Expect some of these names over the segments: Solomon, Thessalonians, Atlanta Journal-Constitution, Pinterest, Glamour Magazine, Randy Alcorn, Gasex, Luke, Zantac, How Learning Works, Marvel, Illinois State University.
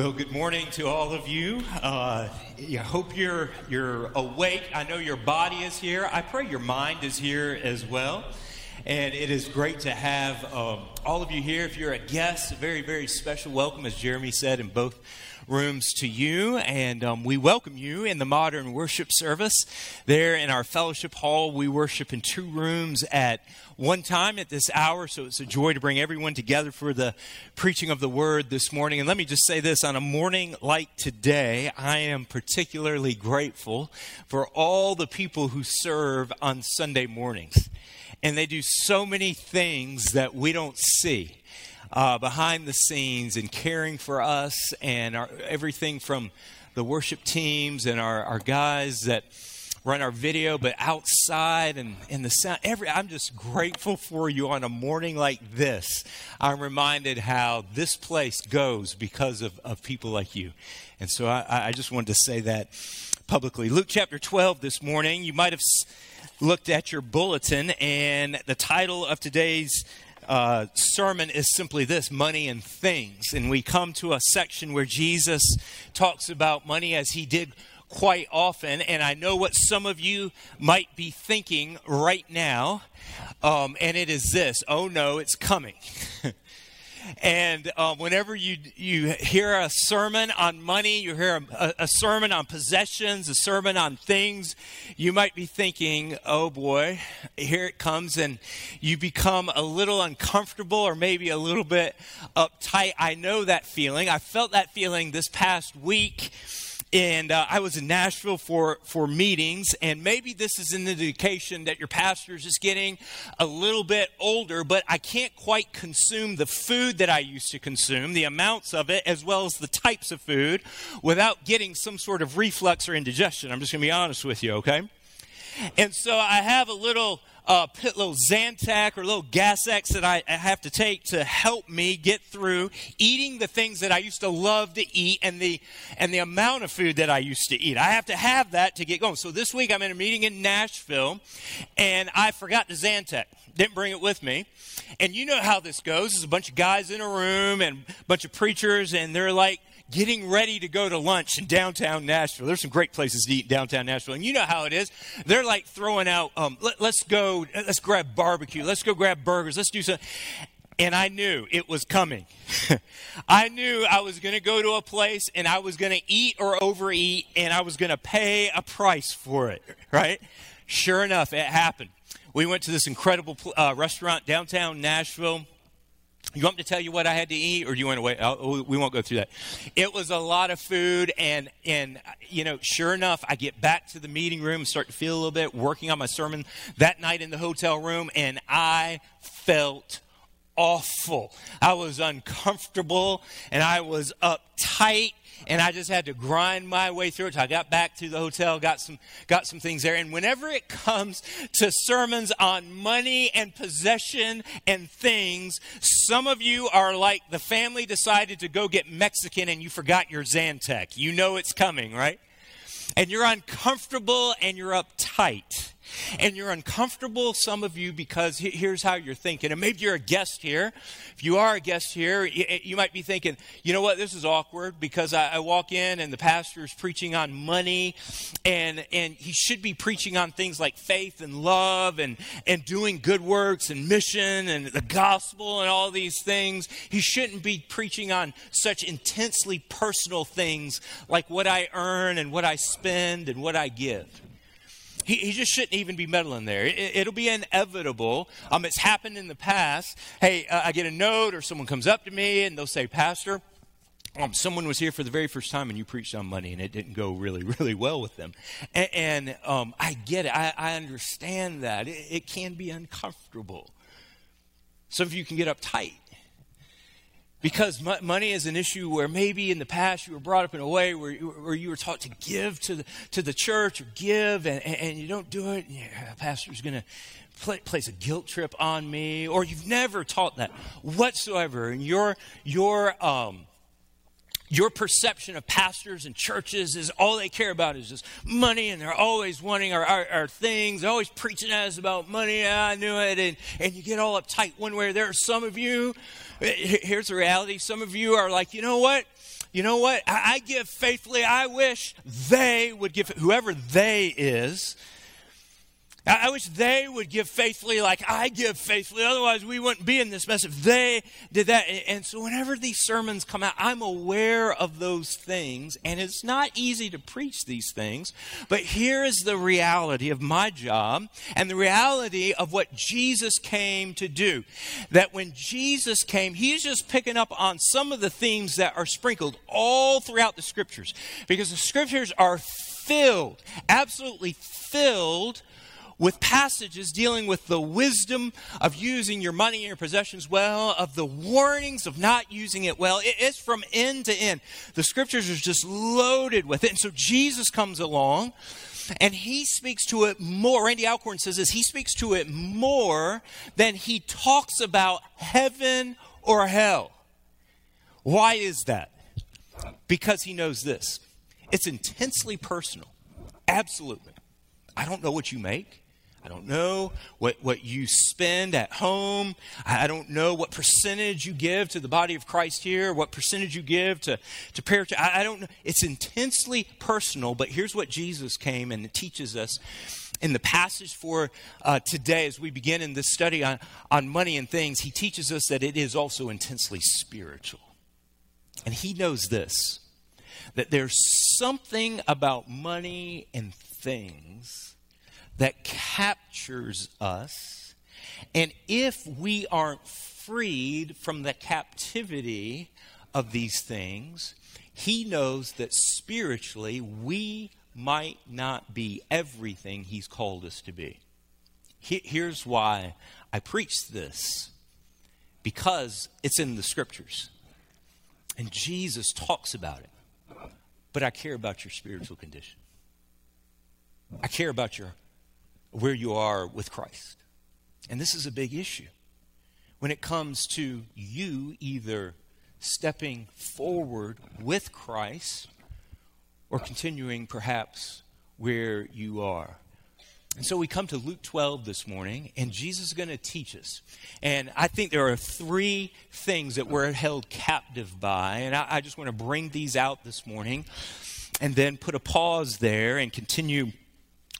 Well, good morning to all of you. I hope you're awake. I know your body is here. I pray your mind is here as well. And it is great to have all of you here. If you're a guest, a very, very special welcome, as Jeremy said, in both rooms to you. And we welcome you in the modern worship service there in our fellowship hall. We worship in two rooms at one time at this hour, so it's a joy to bring everyone together for the preaching of the word this morning. And let me just say this, on a morning like today, I am particularly grateful for all the people who serve on Sunday mornings. And they do so many things that we don't see behind the scenes and caring for us and everything from the worship teams and our guys that run our video, but outside and the sound. I'm just grateful for you on a morning like this. I'm reminded how this place goes because of people like you. And so I just wanted to say that publicly. Luke chapter 12 this morning, you might have looked at your bulletin, and the title of today's sermon is simply this, Money and Things. And we come to a section where Jesus talks about money as he did quite often, and I know what some of you might be thinking right now, and it is this, oh no, it's coming. And whenever you hear a sermon on money, you hear a sermon on possessions, a sermon on things, you might be thinking, oh boy, here it comes, and you become a little uncomfortable or maybe a little bit uptight. I know that feeling. I felt that feeling this past week. And I was in Nashville for meetings, and maybe this is an indication that your pastor is just getting a little bit older, but I can't quite consume the food that I used to consume, the amounts of it, as well as the types of food, without getting some sort of reflux or indigestion. I'm just going to be honest with you, okay? And so I have a little Zantac or little Gasex that I have to take to help me get through eating the things that I used to love to eat and the amount of food that I used to eat. I have to have that to get going. So this week I'm in a meeting in Nashville, and I forgot the Zantac. Didn't bring it with me. And you know how this goes. There's a bunch of guys in a room and a bunch of preachers, and they're like getting ready to go to lunch in downtown Nashville. There's some great places to eat in downtown Nashville. And you know how it is. They're like throwing out, let's grab barbecue. Let's go grab burgers. Let's do something. And I knew it was coming. I knew I was going to go to a place and I was going to eat or overeat and I was going to pay a price for it, right? Sure enough, it happened. We went to this incredible restaurant downtown Nashville. You want me to tell you what I had to eat, or do you want to wait? We won't go through that. It was a lot of food, and you know, sure enough, I get back to the meeting room, start to feel a little bit, working on my sermon that night in the hotel room, and I felt awful. I was uncomfortable, and I was uptight, and I just had to grind my way through it. So I got back to the hotel, got some things there, and whenever it comes to sermons on money and possession and things, some of you are like the family decided to go get Mexican and you forgot your Zantac. You know it's coming, right? And you're uncomfortable and you're uptight. And you're uncomfortable, some of you, because here's how you're thinking. And maybe you're a guest here. If you are a guest here, you might be thinking, you know what, this is awkward because I walk in and the pastor is preaching on money and he should be preaching on things like faith and love and doing good works and mission and the gospel and all these things. He shouldn't be preaching on such intensely personal things like what I earn and what I spend and what I give. He just shouldn't even be meddling there. It'll be inevitable. It's happened in the past. Hey, I get a note or someone comes up to me and they'll say, Pastor, someone was here for the very first time and you preached on money and it didn't go really, really well with them. And I get it. I understand that. It can be uncomfortable. Some of you can get uptight. Because money is an issue where maybe in the past you were brought up in a way where you were taught to give to the church or give and you don't do it. Yeah, pastor's going to place a guilt trip on me, or you've never taught that whatsoever. And your perception of pastors and churches is all they care about is just money, and they're always wanting our things. They're always preaching at us about money. Yeah, I knew it. And you get all uptight one way. There are some of you, here's the reality. Some of you are like, you know what? you know what? I give faithfully. I wish they would give, whoever they is, I wish they would give faithfully like I give faithfully. Otherwise, we wouldn't be in this mess if they did that. And so whenever these sermons come out, I'm aware of those things. And it's not easy to preach these things. But here is the reality of my job and the reality of what Jesus came to do. That when Jesus came, he's just picking up on some of the themes that are sprinkled all throughout the Scriptures. Because the Scriptures are filled, absolutely filled with passages dealing with the wisdom of using your money and your possessions well, of the warnings of not using it well. It's from end to end. The Scriptures are just loaded with it. And so Jesus comes along and he speaks to it more. Randy Alcorn says this, he speaks to it more than he talks about heaven or hell. Why is that? Because he knows this. It's intensely personal. Absolutely. I don't know what you make. I don't know what you spend at home. I don't know what percentage you give to the body of Christ here, what percentage you give to parachurch. I don't know. It's intensely personal, but here's what Jesus came and teaches us in the passage for today as we begin in this study on money and things. He teaches us that it is also intensely spiritual. And he knows this, that there's something about money and things that captures us, and if we aren't freed from the captivity of these things, he knows that spiritually we might not be everything he's called us to be. Here's why I preach this, because it's in the Scriptures, and Jesus talks about it. But I care about your spiritual condition. I care about your where you are with Christ. And this is a big issue when it comes to you either stepping forward with Christ or continuing perhaps where you are. And so we come to Luke 12 this morning, and Jesus is going to teach us. And I think there are three things that we're held captive by, and I just want to bring these out this morning and then put a pause there and continue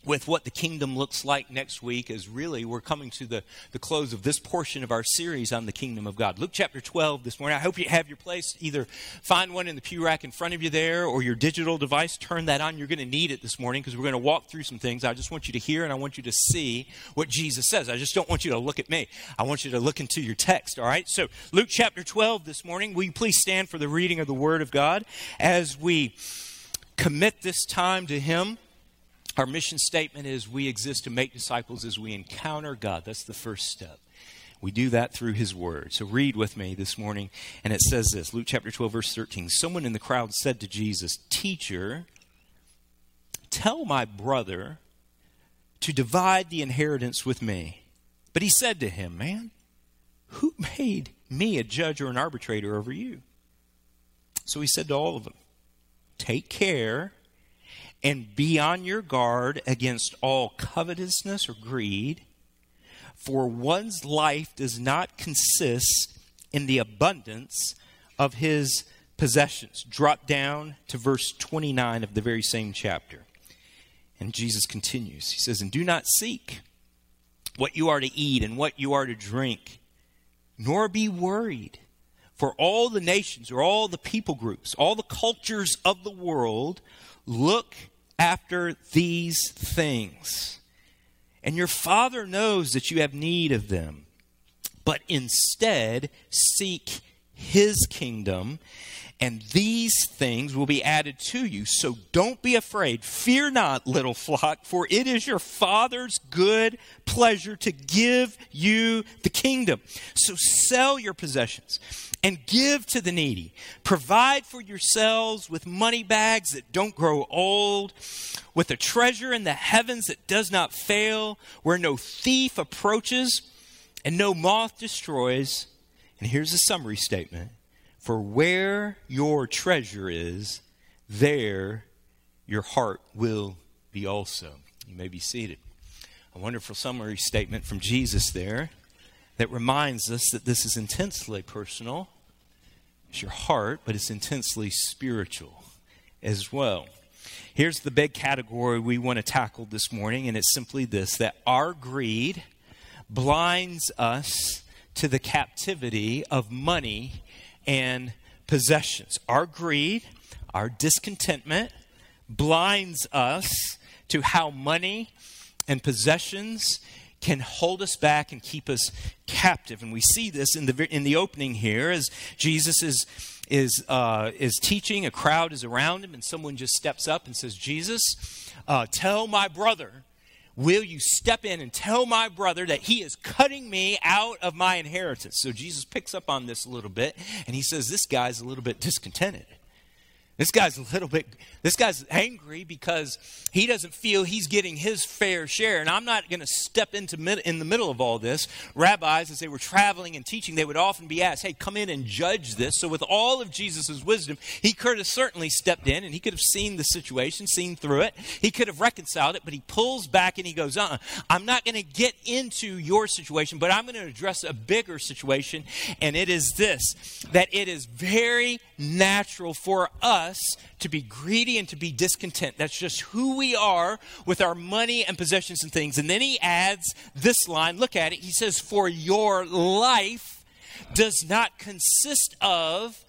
with what the kingdom looks like next week, as really we're coming to the close of this portion of our series on the kingdom of God. Luke chapter 12 this morning. I hope you have your place. Either find one in the pew rack in front of you there or your digital device. Turn that on. You're going to need it this morning because we're going to walk through some things. I just want you to hear and I want you to see what Jesus says. I just don't want you to look at me. I want you to look into your text, all right? So Luke chapter 12 this morning. Will you please stand for the reading of the Word of God as we commit this time to Him? Our mission statement is we exist to make disciples as we encounter God. That's the first step. We do that through His Word. So read with me this morning, and it says this, Luke chapter 12, verse 13. Someone in the crowd said to Jesus, "Teacher, tell my brother to divide the inheritance with me." But he said to him, "Man, who made me a judge or an arbitrator over you?" So he said to all of them, "Take care and be on your guard against all covetousness or greed, for one's life does not consist in the abundance of his possessions." Drop down to verse 29 of the very same chapter. And Jesus continues. He says, "And do not seek what you are to eat and what you are to drink, nor be worried. For all the nations or all the people groups, all the cultures of the world look after these things. And your Father knows that you have need of them. But instead, seek His kingdom, and these things will be added to you. So don't be afraid. Fear not, little flock, for it is your Father's good pleasure to give you the kingdom. So sell your possessions and give to the needy. Provide for yourselves with money bags that don't grow old, with a treasure in the heavens that does not fail, where no thief approaches and no moth destroys." And here's a summary statement. "For where your treasure is, there your heart will be also." You may be seated. A wonderful summary statement from Jesus there that reminds us that this is intensely personal, is your heart, but it's intensely spiritual as well. Here's the big category we want to tackle this morning, and it's simply this, that our greed blinds us to the captivity of money and possessions. Our greed, our discontentment blinds us to how money and possessions can hold us back and keep us captive. And we see this in the opening here as Jesus is teaching. A crowd is around him and someone just steps up and says, Jesus, tell my brother, will you step in and tell my brother that he is cutting me out of my inheritance? So Jesus picks up on this a little bit and he says, this guy's a little bit discontented. This guy's angry because he doesn't feel he's getting his fair share. And I'm not going to step in the middle of all this. Rabbis, as they were traveling and teaching, they would often be asked, hey, come in and judge this. So with all of Jesus' wisdom, he could have certainly stepped in and he could have seen the situation, seen through it. He could have reconciled it, but he pulls back and he goes, I'm not going to get into your situation, but I'm going to address a bigger situation. And it is this, that it is very natural for us to be greedy and to be discontent. That's just who we are with our money and possessions and things. And then he adds this line, look at it. He says, for your life does not consist of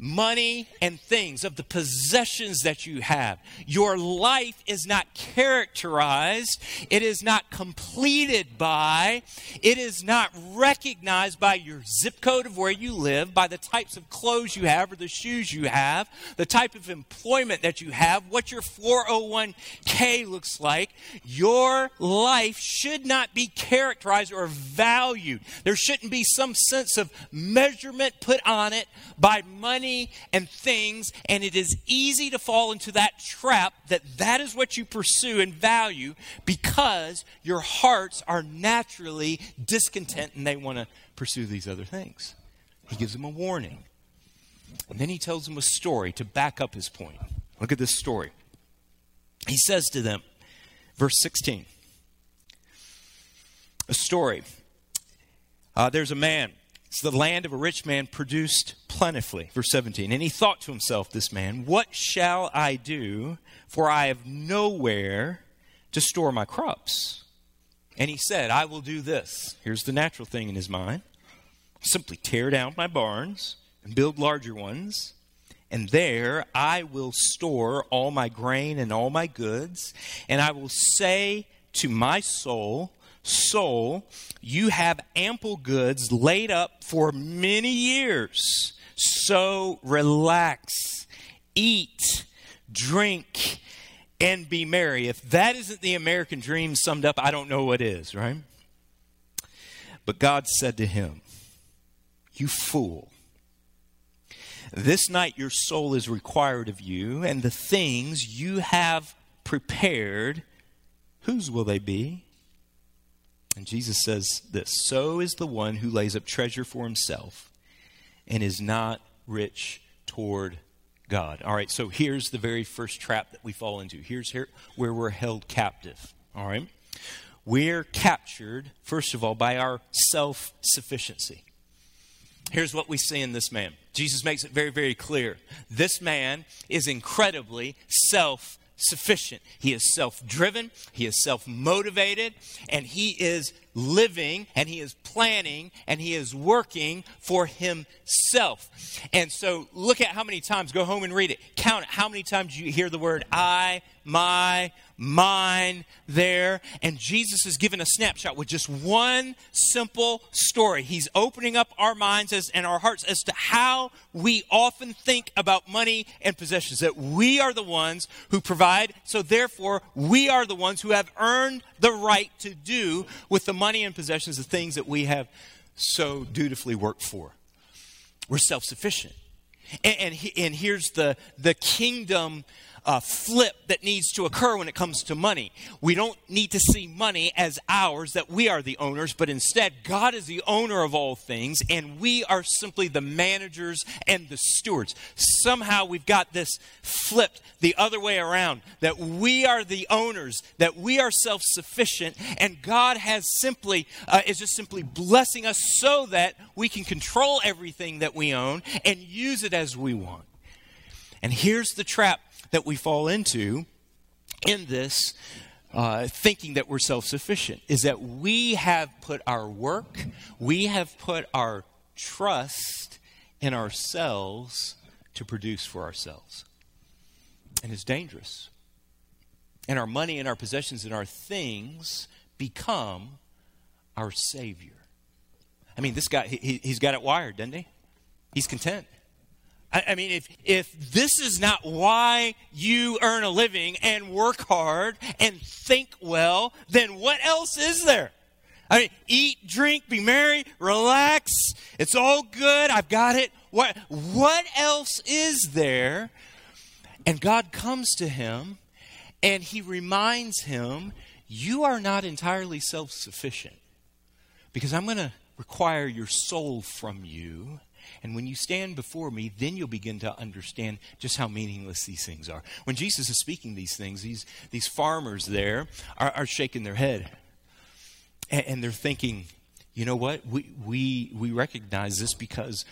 money and things, of the possessions that you have. Your life is not characterized. It is not completed by, it is not recognized by your zip code of where you live, by the types of clothes you have or the shoes you have, the type of employment that you have, what your 401k looks like. Your life should not be characterized or valued. There shouldn't be some sense of measurement put on it by money and things, and it is easy to fall into that trap that is what you pursue and value because your hearts are naturally discontent and they want to pursue these other things. He gives them a warning. And then he tells them a story to back up his point. Look at this story. He says to them, verse 16, a story. There's a man. So the land of a rich man produced plentifully. Verse 17. And he thought to himself, this man, what shall I do? For I have nowhere to store my crops. And he said, I will do this. Here's the natural thing in his mind. Simply tear down my barns and build larger ones. And there I will store all my grain and all my goods. And I will say to my soul, soul, you have ample goods laid up for many years. So relax, eat, drink, and be merry. If that isn't the American dream summed up, I don't know what is, right? But God said to him, you fool. This night your soul is required of you, and the things you have prepared, whose will they be? And Jesus says this, so is the one who lays up treasure for himself and is not rich toward God. All right, so here's the very first trap that we fall into. Here's where we're held captive. All right, we're captured, first of all, by our self-sufficiency. Here's what we see in this man. Jesus makes it very, very clear. This man is incredibly self-sufficient. He is self-driven, he is self-motivated, and he is living, and he is planning, and he is working for himself. And so look at how many times, go home and read it, count it, how many times you hear the word I, my, mine there. And Jesus is given a snapshot with just one simple story. He's opening up our minds and our hearts as to how we often think about money and possessions, that we are the ones who provide, so therefore we are the ones who have earned the right to do with the money and possessions, the things that we have so dutifully worked for. We're self-sufficient. And here's the kingdom flip that needs to occur when it comes to money. We don't need to see money as ours, that we are the owners, but instead God is the owner of all things, and we are simply the managers and the stewards. Somehow we've got this flipped the other way around, that we are the owners, that we are self-sufficient, and God has simply is just simply blessing us so that we can control everything that we own and use it as we want. And here's the trap that we fall into in this thinking that we're self-sufficient, is that we have put our work, we have put our trust in ourselves to produce for ourselves. And it's dangerous. And our money and our possessions and our things become our savior. I mean, this guy, he's got it wired, doesn't he? He's content. I mean, if this is not why you earn a living and work hard and think well, then what else is there? I mean, eat, drink, be merry, relax. It's all good. I've got it. What else is there? And God comes to him and he reminds him, you are not entirely self-sufficient, because I'm going to require your soul from you. And when you stand before me, then you'll begin to understand just how meaningless these things are. When Jesus is speaking these things, these farmers there are shaking their head. And they're thinking, you know what? We recognize this, because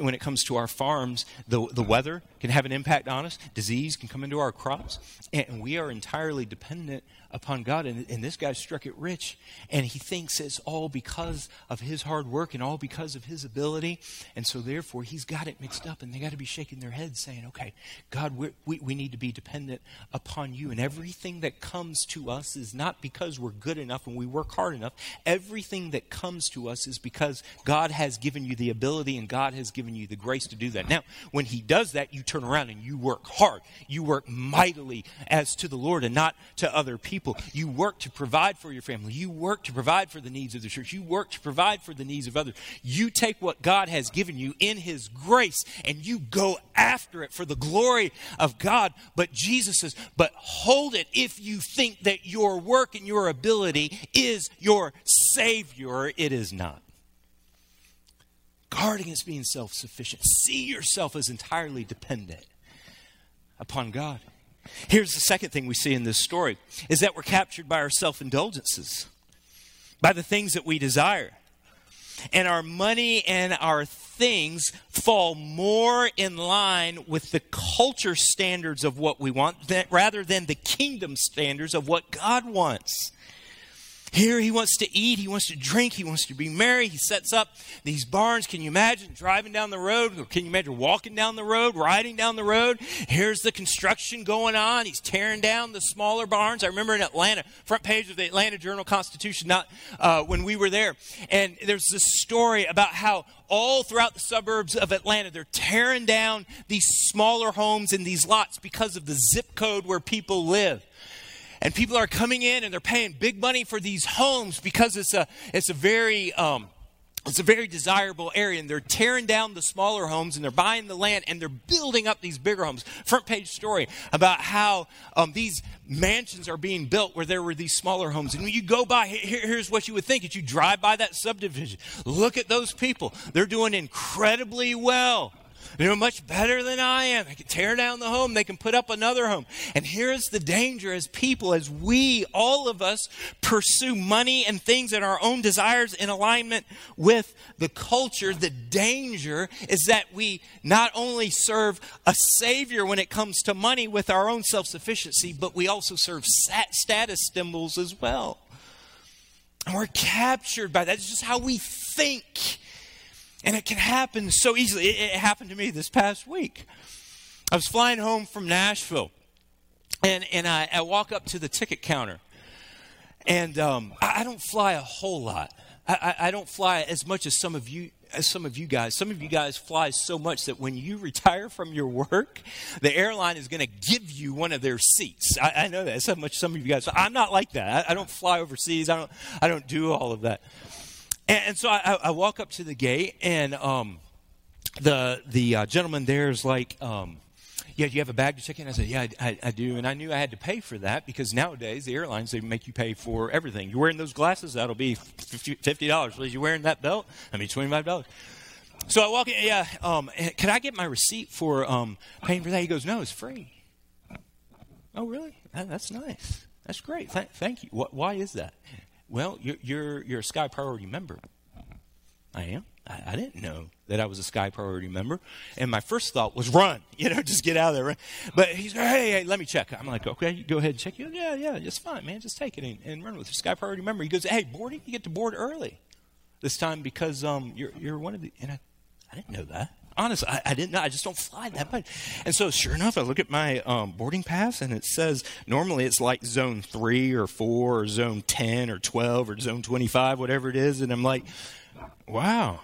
when it comes to our farms, the weather can have an impact on us. Disease can come into our crops. And we are entirely dependent upon God. And this guy struck it rich. And he thinks it's all because of his hard work and all because of his ability. And so therefore, he's got it mixed up. And they got to be shaking their heads saying, okay, God, we need to be dependent upon you. And everything that comes to us is not because we're good enough and we work hard enough. Everything that comes to us is because God has given you the ability and God has given you the grace to do that. Now, when he does that, you turn around and you work hard. You work mightily as to the Lord and not to other people. You work to provide for your family. You work to provide for the needs of the church. You work to provide for the needs of others. You take what God has given you in his grace and you go after it for the glory of God. But Jesus says, but hold it if you think that your work and your ability is your savior. It is not. Guard against being self-sufficient. See yourself as entirely dependent upon God. Here's the second thing we see in this story, is that we're captured by our self-indulgences, by the things that we desire. And our money and our things fall more in line with the culture standards of what we want rather than the kingdom standards of what God wants. Here he wants to eat, he wants to drink, he wants to be merry. He sets up these barns. Can you imagine driving down the road? Or can you imagine walking down the road, riding down the road? Here's the construction going on. He's tearing down the smaller barns. I remember in Atlanta, front page of the Atlanta Journal-Constitution, when we were there. And there's this story about how all throughout the suburbs of Atlanta, they're tearing down these smaller homes and these lots because of the zip code where people live. And people are coming in and they're paying big money for these homes because it's a very desirable area. And they're tearing down the smaller homes and they're buying the land and they're building up these bigger homes. Front page story about how these mansions are being built where there were these smaller homes. And when you go by, here's what you would think as you drive by that subdivision. Look at those people. They're doing incredibly well. They're much better than I am. They can tear down the home. They can put up another home. And here's the danger as people, as we, all of us, pursue money and things and our own desires in alignment with the culture. The danger is that we not only serve a savior when it comes to money with our own self-sufficiency, but we also serve status symbols as well. And we're captured by that. It's just how we think. And it can happen so easily. It happened to me this past week. I was flying home from Nashville, and I walk up to the ticket counter. And I don't fly a whole lot. I don't fly as much as some of you. As some of you guys. Some of you guys fly so much that when you retire from your work, the airline is going to give you one of their seats. I know that. That's how much some of you guys. I'm not like that. I don't fly overseas. I don't do all of that. And so I walk up to the gate, and the gentleman there is like, yeah, do you have a bag to check in? I said, yeah, I do. And I knew I had to pay for that because nowadays the airlines, they make you pay for everything. You're wearing those glasses, that'll be $50. Please, you're wearing that belt, I mean, $25. So I walk in, yeah, can I get my receipt for paying for that? He goes, no, it's free. Oh, really? That's nice. That's great. Thank you. Why is that? Well, you're a Sky Priority member. I am. I didn't know that I was a Sky Priority member. And my first thought was run, just get out of there. Run. But he's like, hey, let me check. I'm like, okay, go ahead and check. He goes, yeah, it's fine, man. Just take it and run with your Sky Priority member. He goes, hey, boarding, you get to board early this time because you're one of the, and I didn't know that. Honestly, I didn't know. I just don't fly that much. And so sure enough, I look at my boarding pass and it says, normally it's like zone 3 or 4 or zone 10 or 12 or zone 25, whatever it is. And I'm like, wow,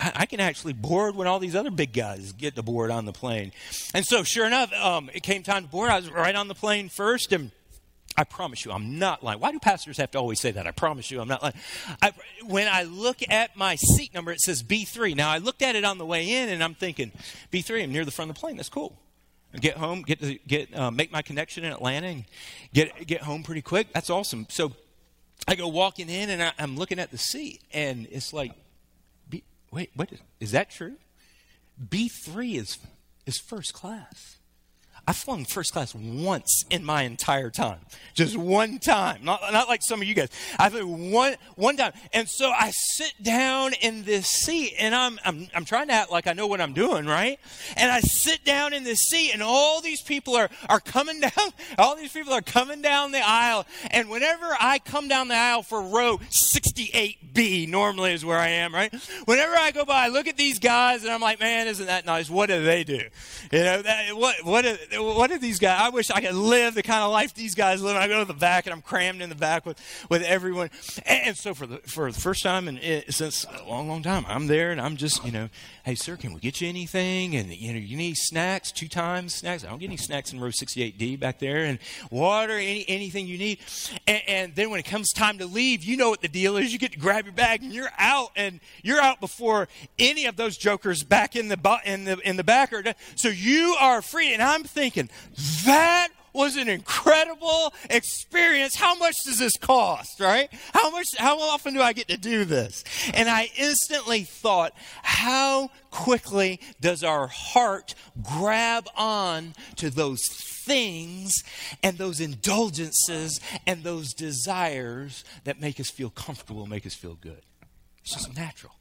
I can actually board when all these other big guys get to board on the plane. And so sure enough, it came time to board. I was right on the plane first. And I promise you, I'm not lying. Why do pastors have to always say that? I promise you, I'm not lying. When I look at my seat number, it says B3. Now, I looked at it on the way in, and I'm thinking, B3, I'm near the front of the plane. That's cool. I get home, make my connection in Atlanta, and get home pretty quick. That's awesome. So I go walking in, and I'm looking at the seat, and it's like, wait, what is that true? B3 is first class. I've flown first class once in my entire time. Just one time. Not like some of you guys. I've flown one time. And so I sit down in this seat and I'm trying to act like I know what I'm doing, right? And I sit down in this seat and all these people are coming down. All these people are coming down the aisle. And whenever I come down the aisle for row 68B, normally is where I am, right? Whenever I go by, I look at these guys and I'm like, man, isn't that nice? What do they do? What are these guys? I wish I could live the kind of life these guys live. I go to the back and I'm crammed in the back with everyone. And so for the first time since a long time, I'm there and I'm just, hey, sir, can we get you anything? And, you need snacks, 2 times snacks. I don't get any snacks in row 68D back there. And water, anything you need. And then when it comes time to leave, you know what the deal is. You get to grab your bag and you're out. And you're out before any of those jokers back in the back. So you are free. And I'm thinking, that was an incredible experience. How much does this cost, right? How often do I get to do this? And I instantly thought, how quickly does our heart grab on to those things and those indulgences and those desires that make us feel comfortable, make us feel good? It's just natural.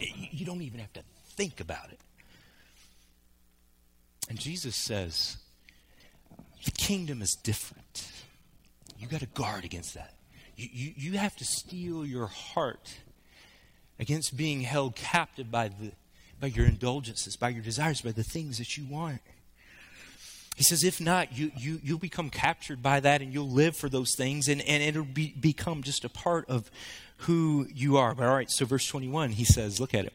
You don't even have to think about it. And Jesus says, the kingdom is different. You got to guard against that. You have to steel your heart against being held captive by your indulgences, by your desires, by the things that you want. He says, if not, you'll become captured by that and you'll live for those things and it'll become just a part of who you are. But all right, so verse 21, he says, look at it.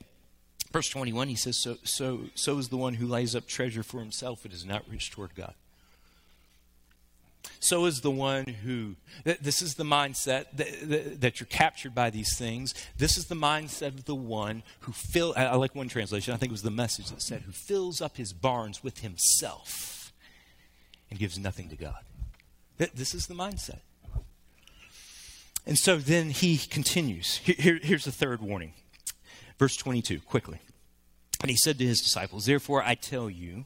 Verse 21, he says, so is the one who lays up treasure for himself and is not rich toward God. So is the one who, this is the mindset that you're captured by these things. This is the mindset of the one who I like one translation, I think it was The Message that said, who fills up his barns with himself and gives nothing to God. This is the mindset. And so then he continues. Here's the third warning. Verse 22, quickly. And he said to his disciples, therefore I tell you,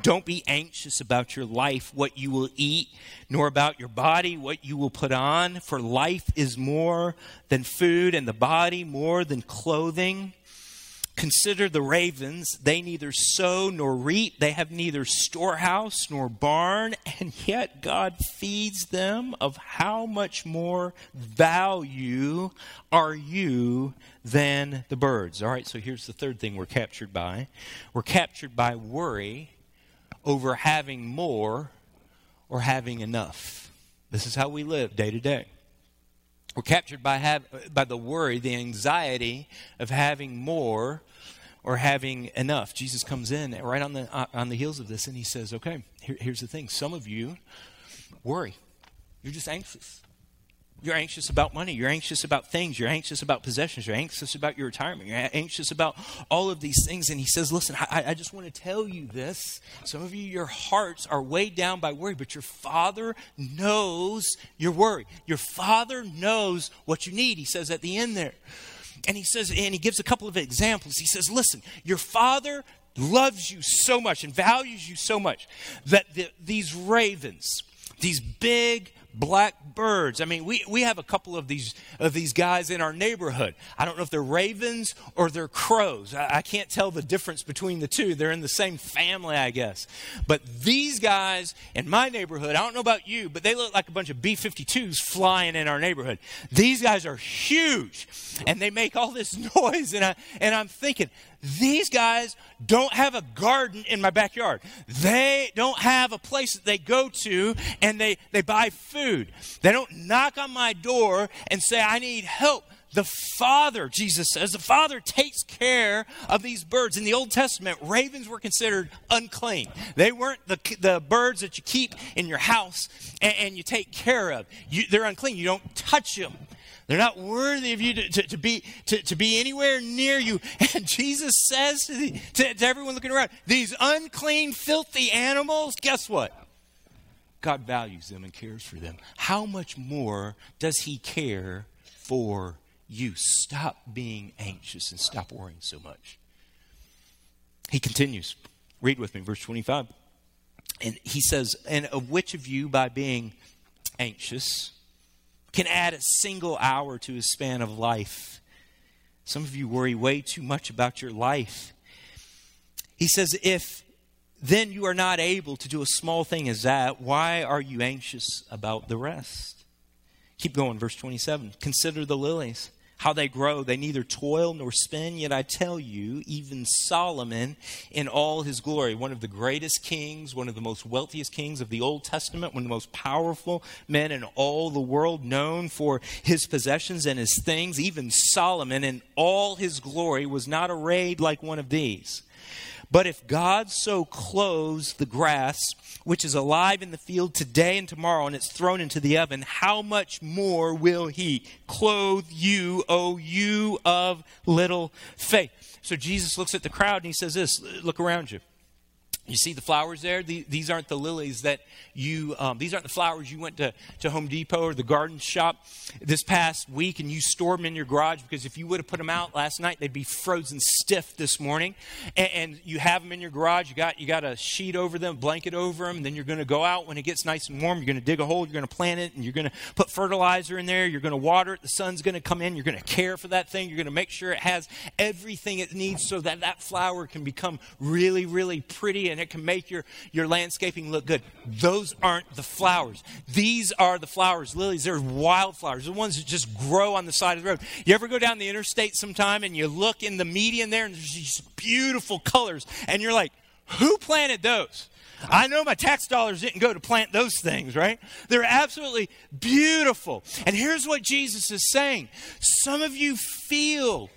don't be anxious about your life, what you will eat, nor about your body, what you will put on. For life is more than food, and the body more than clothing. Consider the ravens. They neither sow nor reap. They have neither storehouse nor barn, and yet God feeds them. Of how much more value are you than the birds? All right, so here's the third thing we're captured by. We're captured by worry over having more or having enough. This is how we live day to day. We're captured by the worry, the anxiety of having more or having enough. Jesus comes in right on the heels of this, and he says, okay, here's the thing. Some of you worry. You're just anxious. You're anxious about money. You're anxious about things. You're anxious about possessions. You're anxious about your retirement. You're anxious about all of these things. And he says, listen, I just want to tell you this. Some of you, your hearts are weighed down by worry, but your Father knows your worry. Your Father knows what you need, he says at the end there. And he says, and he gives a couple of examples. He says, listen, your Father loves you so much and values you so much that these ravens, these big black birds. I mean, we have a couple of these guys in our neighborhood. I don't know if they're ravens or they're crows. I can't tell the difference between the two. They're in the same family, I guess. But these guys in my neighborhood, I don't know about you, but they look like a bunch of B-52s flying in our neighborhood. These guys are huge, and they make all this noise, and I'm thinking, these guys don't have a garden in my backyard. They don't have a place that they go to and they buy food. They don't knock on my door and say, I need help. The Father, Jesus says, the Father takes care of these birds. In the Old Testament, ravens were considered unclean. They weren't the birds that you keep in your house and you take care of. They're unclean. You don't touch them. They're not worthy of you to be anywhere near you. And Jesus says to everyone looking around, these unclean, filthy animals, guess what? God values them and cares for them. How much more does he care for you? Stop being anxious and stop worrying so much. He continues. Read with me, verse 25. And he says, and of which of you by being anxious can add a single hour to his span of life? Some of you worry way too much about your life. He says, if then you are not able to do a small thing as that, why are you anxious about the rest? Keep going, verse 27. Consider the lilies, how they grow. They neither toil nor spin, yet I tell you, even Solomon in all his glory, one of the greatest kings, one of the most wealthiest kings of the Old Testament, one of the most powerful men in all the world, known for his possessions and his things, even Solomon in all his glory was not arrayed like one of these. But if God so clothes the grass, which is alive in the field today and tomorrow, and it's thrown into the oven, how much more will he clothe you, O you of little faith? So Jesus looks at the crowd and he says this, look around you. You see the flowers there? These aren't the lilies that these aren't the flowers you went to Home Depot or the garden shop this past week and you stored them in your garage because if you would have put them out last night, they'd be frozen stiff this morning. And you have them in your garage. You got a sheet over them, blanket over them. And then you're going to go out when it gets nice and warm. You're going to dig a hole. You're going to plant it and you're going to put fertilizer in there. You're going to water it. The sun's going to come in. You're going to care for that thing. You're going to make sure it has everything it needs so that that flower can become really, really pretty and it can make your landscaping look good. Those aren't the flowers. These are the flowers. Lilies, they're wildflowers. They're the ones that just grow on the side of the road. You ever go down the interstate sometime and you look in the median there and there's these beautiful colors and you're like, who planted those? I know my tax dollars didn't go to plant those things, right? They're absolutely beautiful. And here's what Jesus is saying. Some of you feel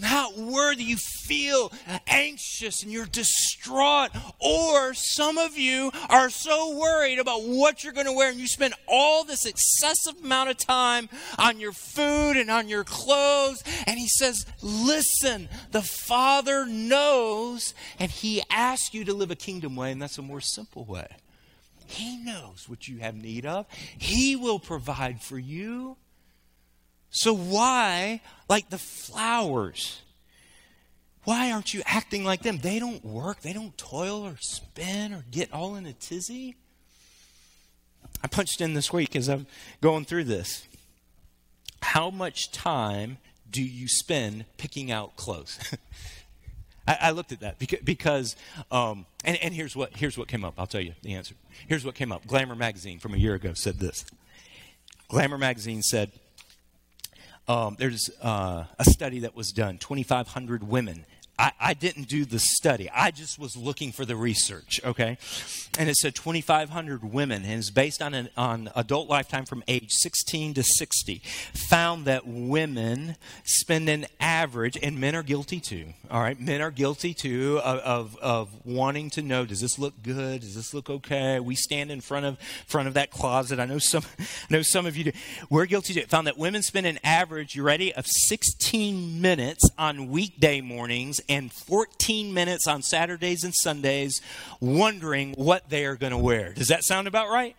not worthy, you feel anxious and you're distraught. Or some of you are so worried about what you're going to wear and you spend all this excessive amount of time on your food and on your clothes. And he says, listen, the Father knows and he asks you to live a kingdom way, and that's a more simple way. He knows what you have need of. He will provide for you. So why, like the flowers, why aren't you acting like them? They don't work. They don't toil or spin or get all in a tizzy. I punched in this week as I'm going through this. How much time do you spend picking out clothes? I looked at that because here's what came up. I'll tell you the answer. Here's what came up. Glamour Magazine from a year ago said this. Glamour Magazine said, there's a study that was done, 2,500 women I didn't do the study. I just was looking for the research, okay? And it said 2,500 women, and it's based on adult lifetime from age 16 to 60, found that women spend an average, and men are guilty too, all right? Men are guilty too of wanting to know, does this look good? Does this look okay? We stand in front of that closet. I know some of you do. We're guilty too. It found that women spend an average, you ready, of 16 minutes on weekday mornings and 14 minutes on Saturdays and Sundays wondering what they are going to wear. Does that sound about right?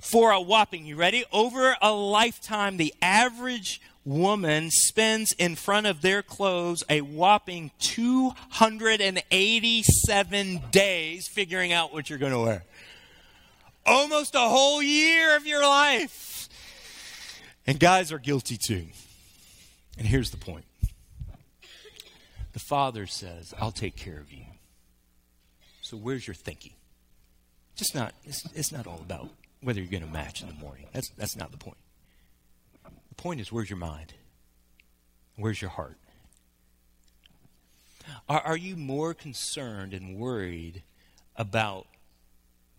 For a whopping, you ready? Over a lifetime, the average woman spends in front of their clothes a whopping 287 days figuring out what you're going to wear. Almost a whole year of your life. And guys are guilty too. And here's the point. The Father says, I'll take care of you. So where's your thinking? Just not, it's not all about whether you're going to match in the morning. That's not the point. The point is, where's your mind? Where's your heart? Are you more concerned and worried about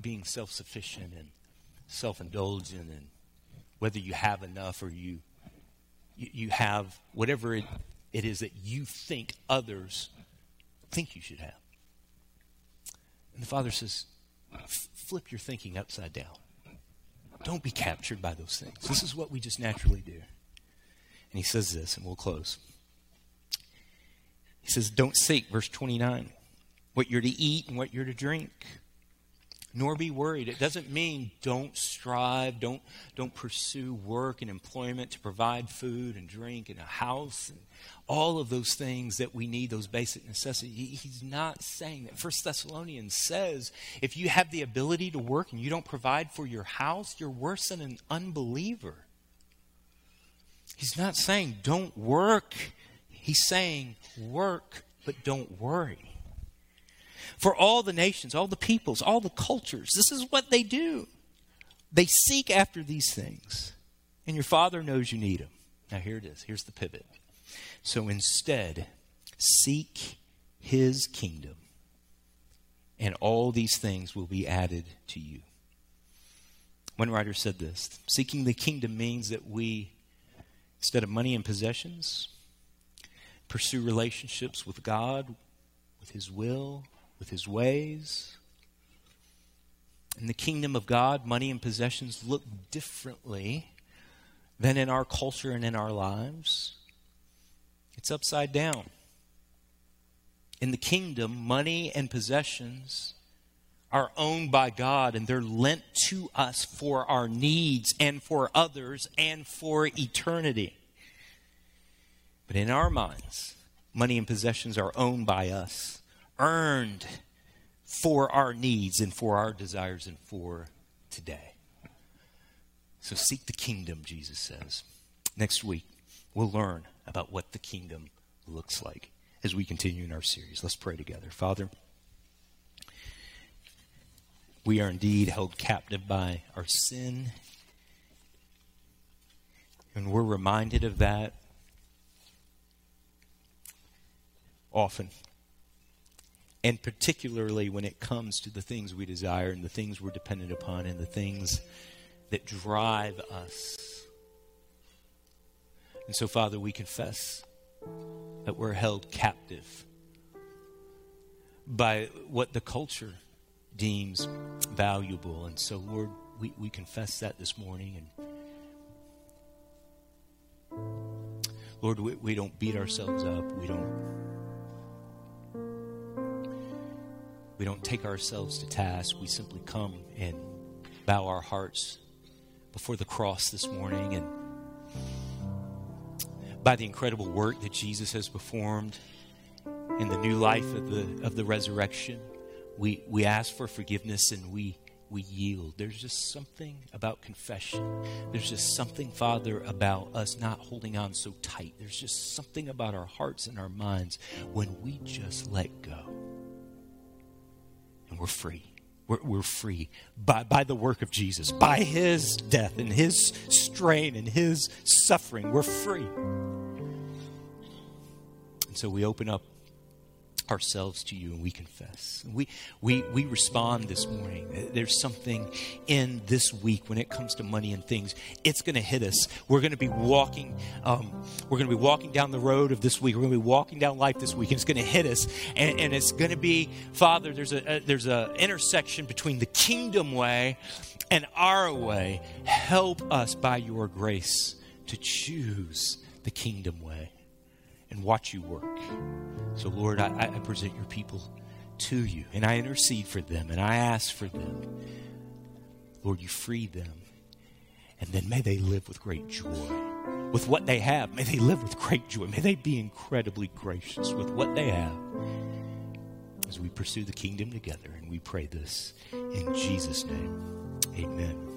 being self-sufficient and self-indulgent and whether you have enough or you have whatever it is that you think others think you should have? And the Father says, flip your thinking upside down. Don't be captured by those things. This is what we just naturally do. And he says this, and we'll close. He says, don't seek, verse 29, what you're to eat and what you're to drink, nor be worried. It doesn't mean don't strive, don't pursue work and employment to provide food and drink and a house and all of those things that we need, those basic necessities. He's not saying that. 1 Thessalonians says if you have the ability to work and you don't provide for your house, you're worse than an unbeliever. He's not saying don't work. He's saying work, but don't worry. For all the nations, all the peoples, all the cultures, this is what they do. They seek after these things. And your Father knows you need them. Now here it is. Here's the pivot. So instead, seek His kingdom, and all these things will be added to you. One writer said this. Seeking the kingdom means that we, instead of money and possessions, pursue relationships with God, with His will, with His ways. In the kingdom of God, money and possessions look differently than in our culture and in our lives. It's upside down. In the kingdom, money and possessions are owned by God, and they're lent to us for our needs and for others and for eternity. But in our minds, money and possessions are owned by us, earned for our needs and for our desires and for today. So seek the kingdom, Jesus says. Next week, we'll learn about what the kingdom looks like as we continue in our series. Let's pray together. Father, we are indeed held captive by our sin, and we're reminded of that often. And particularly when it comes to the things we desire and the things we're dependent upon and the things that drive us. And so, Father, we confess that we're held captive by what the culture deems valuable. And so, Lord, we confess that this morning. And Lord, we don't beat ourselves up. We don't take ourselves to task. We simply come and bow our hearts before the cross this morning. And by the incredible work that Jesus has performed in the new life of the resurrection, we ask for forgiveness and we yield. There's just something about confession. There's just something, Father, about us not holding on so tight. There's just something about our hearts and our minds when we just let go. And we're free. We're free by the work of Jesus, by His death and His strain and His suffering. We're free. And so we open up ourselves to you and we confess. We respond this morning. There's something in this week when it comes to money and things. It's going to hit us. We're going to be walking. We're going to be walking down the road of this week. We're going to be walking down life this week, and it's going to hit us. And it's going to be, Father, there's a intersection between the kingdom way and our way. Help us by your grace to choose the kingdom way and watch you work. So, Lord, I present your people to you, and I intercede for them, and I ask for them. Lord, you free them, and then may they live with great joy. With what they have, may they live with great joy. May they be incredibly gracious with what they have as we pursue the kingdom together. And we pray this in Jesus' name. Amen.